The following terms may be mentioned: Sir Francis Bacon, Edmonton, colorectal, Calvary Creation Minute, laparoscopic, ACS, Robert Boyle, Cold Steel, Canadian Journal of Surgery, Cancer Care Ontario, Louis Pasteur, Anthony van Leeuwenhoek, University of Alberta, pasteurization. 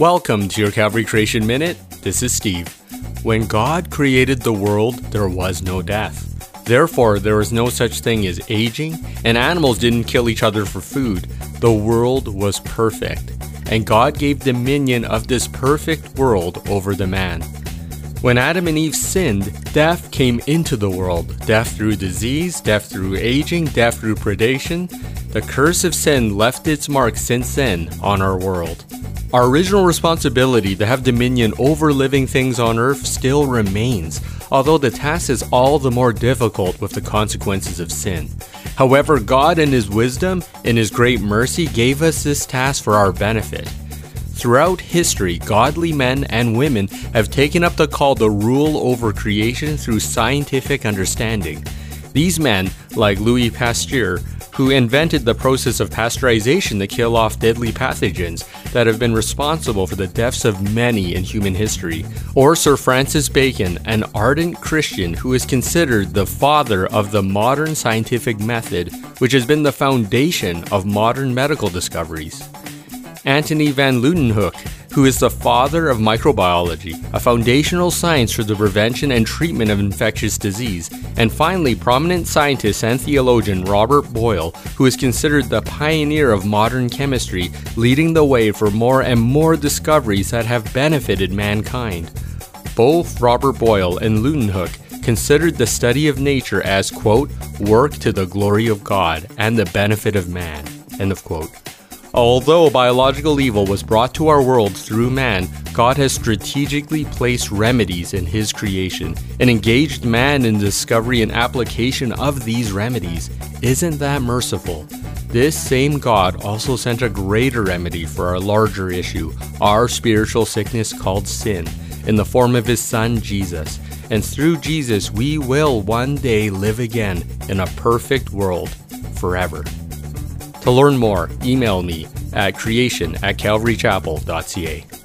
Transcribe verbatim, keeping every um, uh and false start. Welcome to your Calvary Creation Minute. This is Steve. When God created the world, there was no death. Therefore, there was no such thing as aging, and animals didn't kill each other for food. The world was perfect, and God gave dominion of this perfect world over the man. When Adam and Eve sinned, death came into the world. Death through disease, death through aging, death through predation. The curse of sin left its mark since then on our world. Our original responsibility to have dominion over living things on earth still remains, although the task is all the more difficult with the consequences of sin. However, God in His wisdom and His great mercy gave us this task for our benefit. Throughout history, godly men and women have taken up the call to rule over creation through scientific understanding. These men, like Louis Pasteur, who invented the process of pasteurization to kill off deadly pathogens that have been responsible for the deaths of many in human history, or Sir Francis Bacon, an ardent Christian who is considered the father of the modern scientific method, which has been the foundation of modern medical discoveries. Anthony van Leeuwenhoek, who is the father of microbiology, a foundational science for the prevention and treatment of infectious disease, and finally prominent scientist and theologian Robert Boyle, who is considered the pioneer of modern chemistry, leading the way for more and more discoveries that have benefited mankind. Both Robert Boyle and Leeuwenhoek considered the study of nature as, quote, work to the glory of God and the benefit of man, end of quote. Although biological evil was brought to our world through man, God has strategically placed remedies in His creation and engaged man in the discovery and application of these remedies. Isn't that merciful? This same God also sent a greater remedy for our larger issue, our spiritual sickness called sin, in the form of His Son Jesus. And through Jesus, we will one day live again in a perfect world forever. To learn more, email me at creation at calvary chapel dot c a.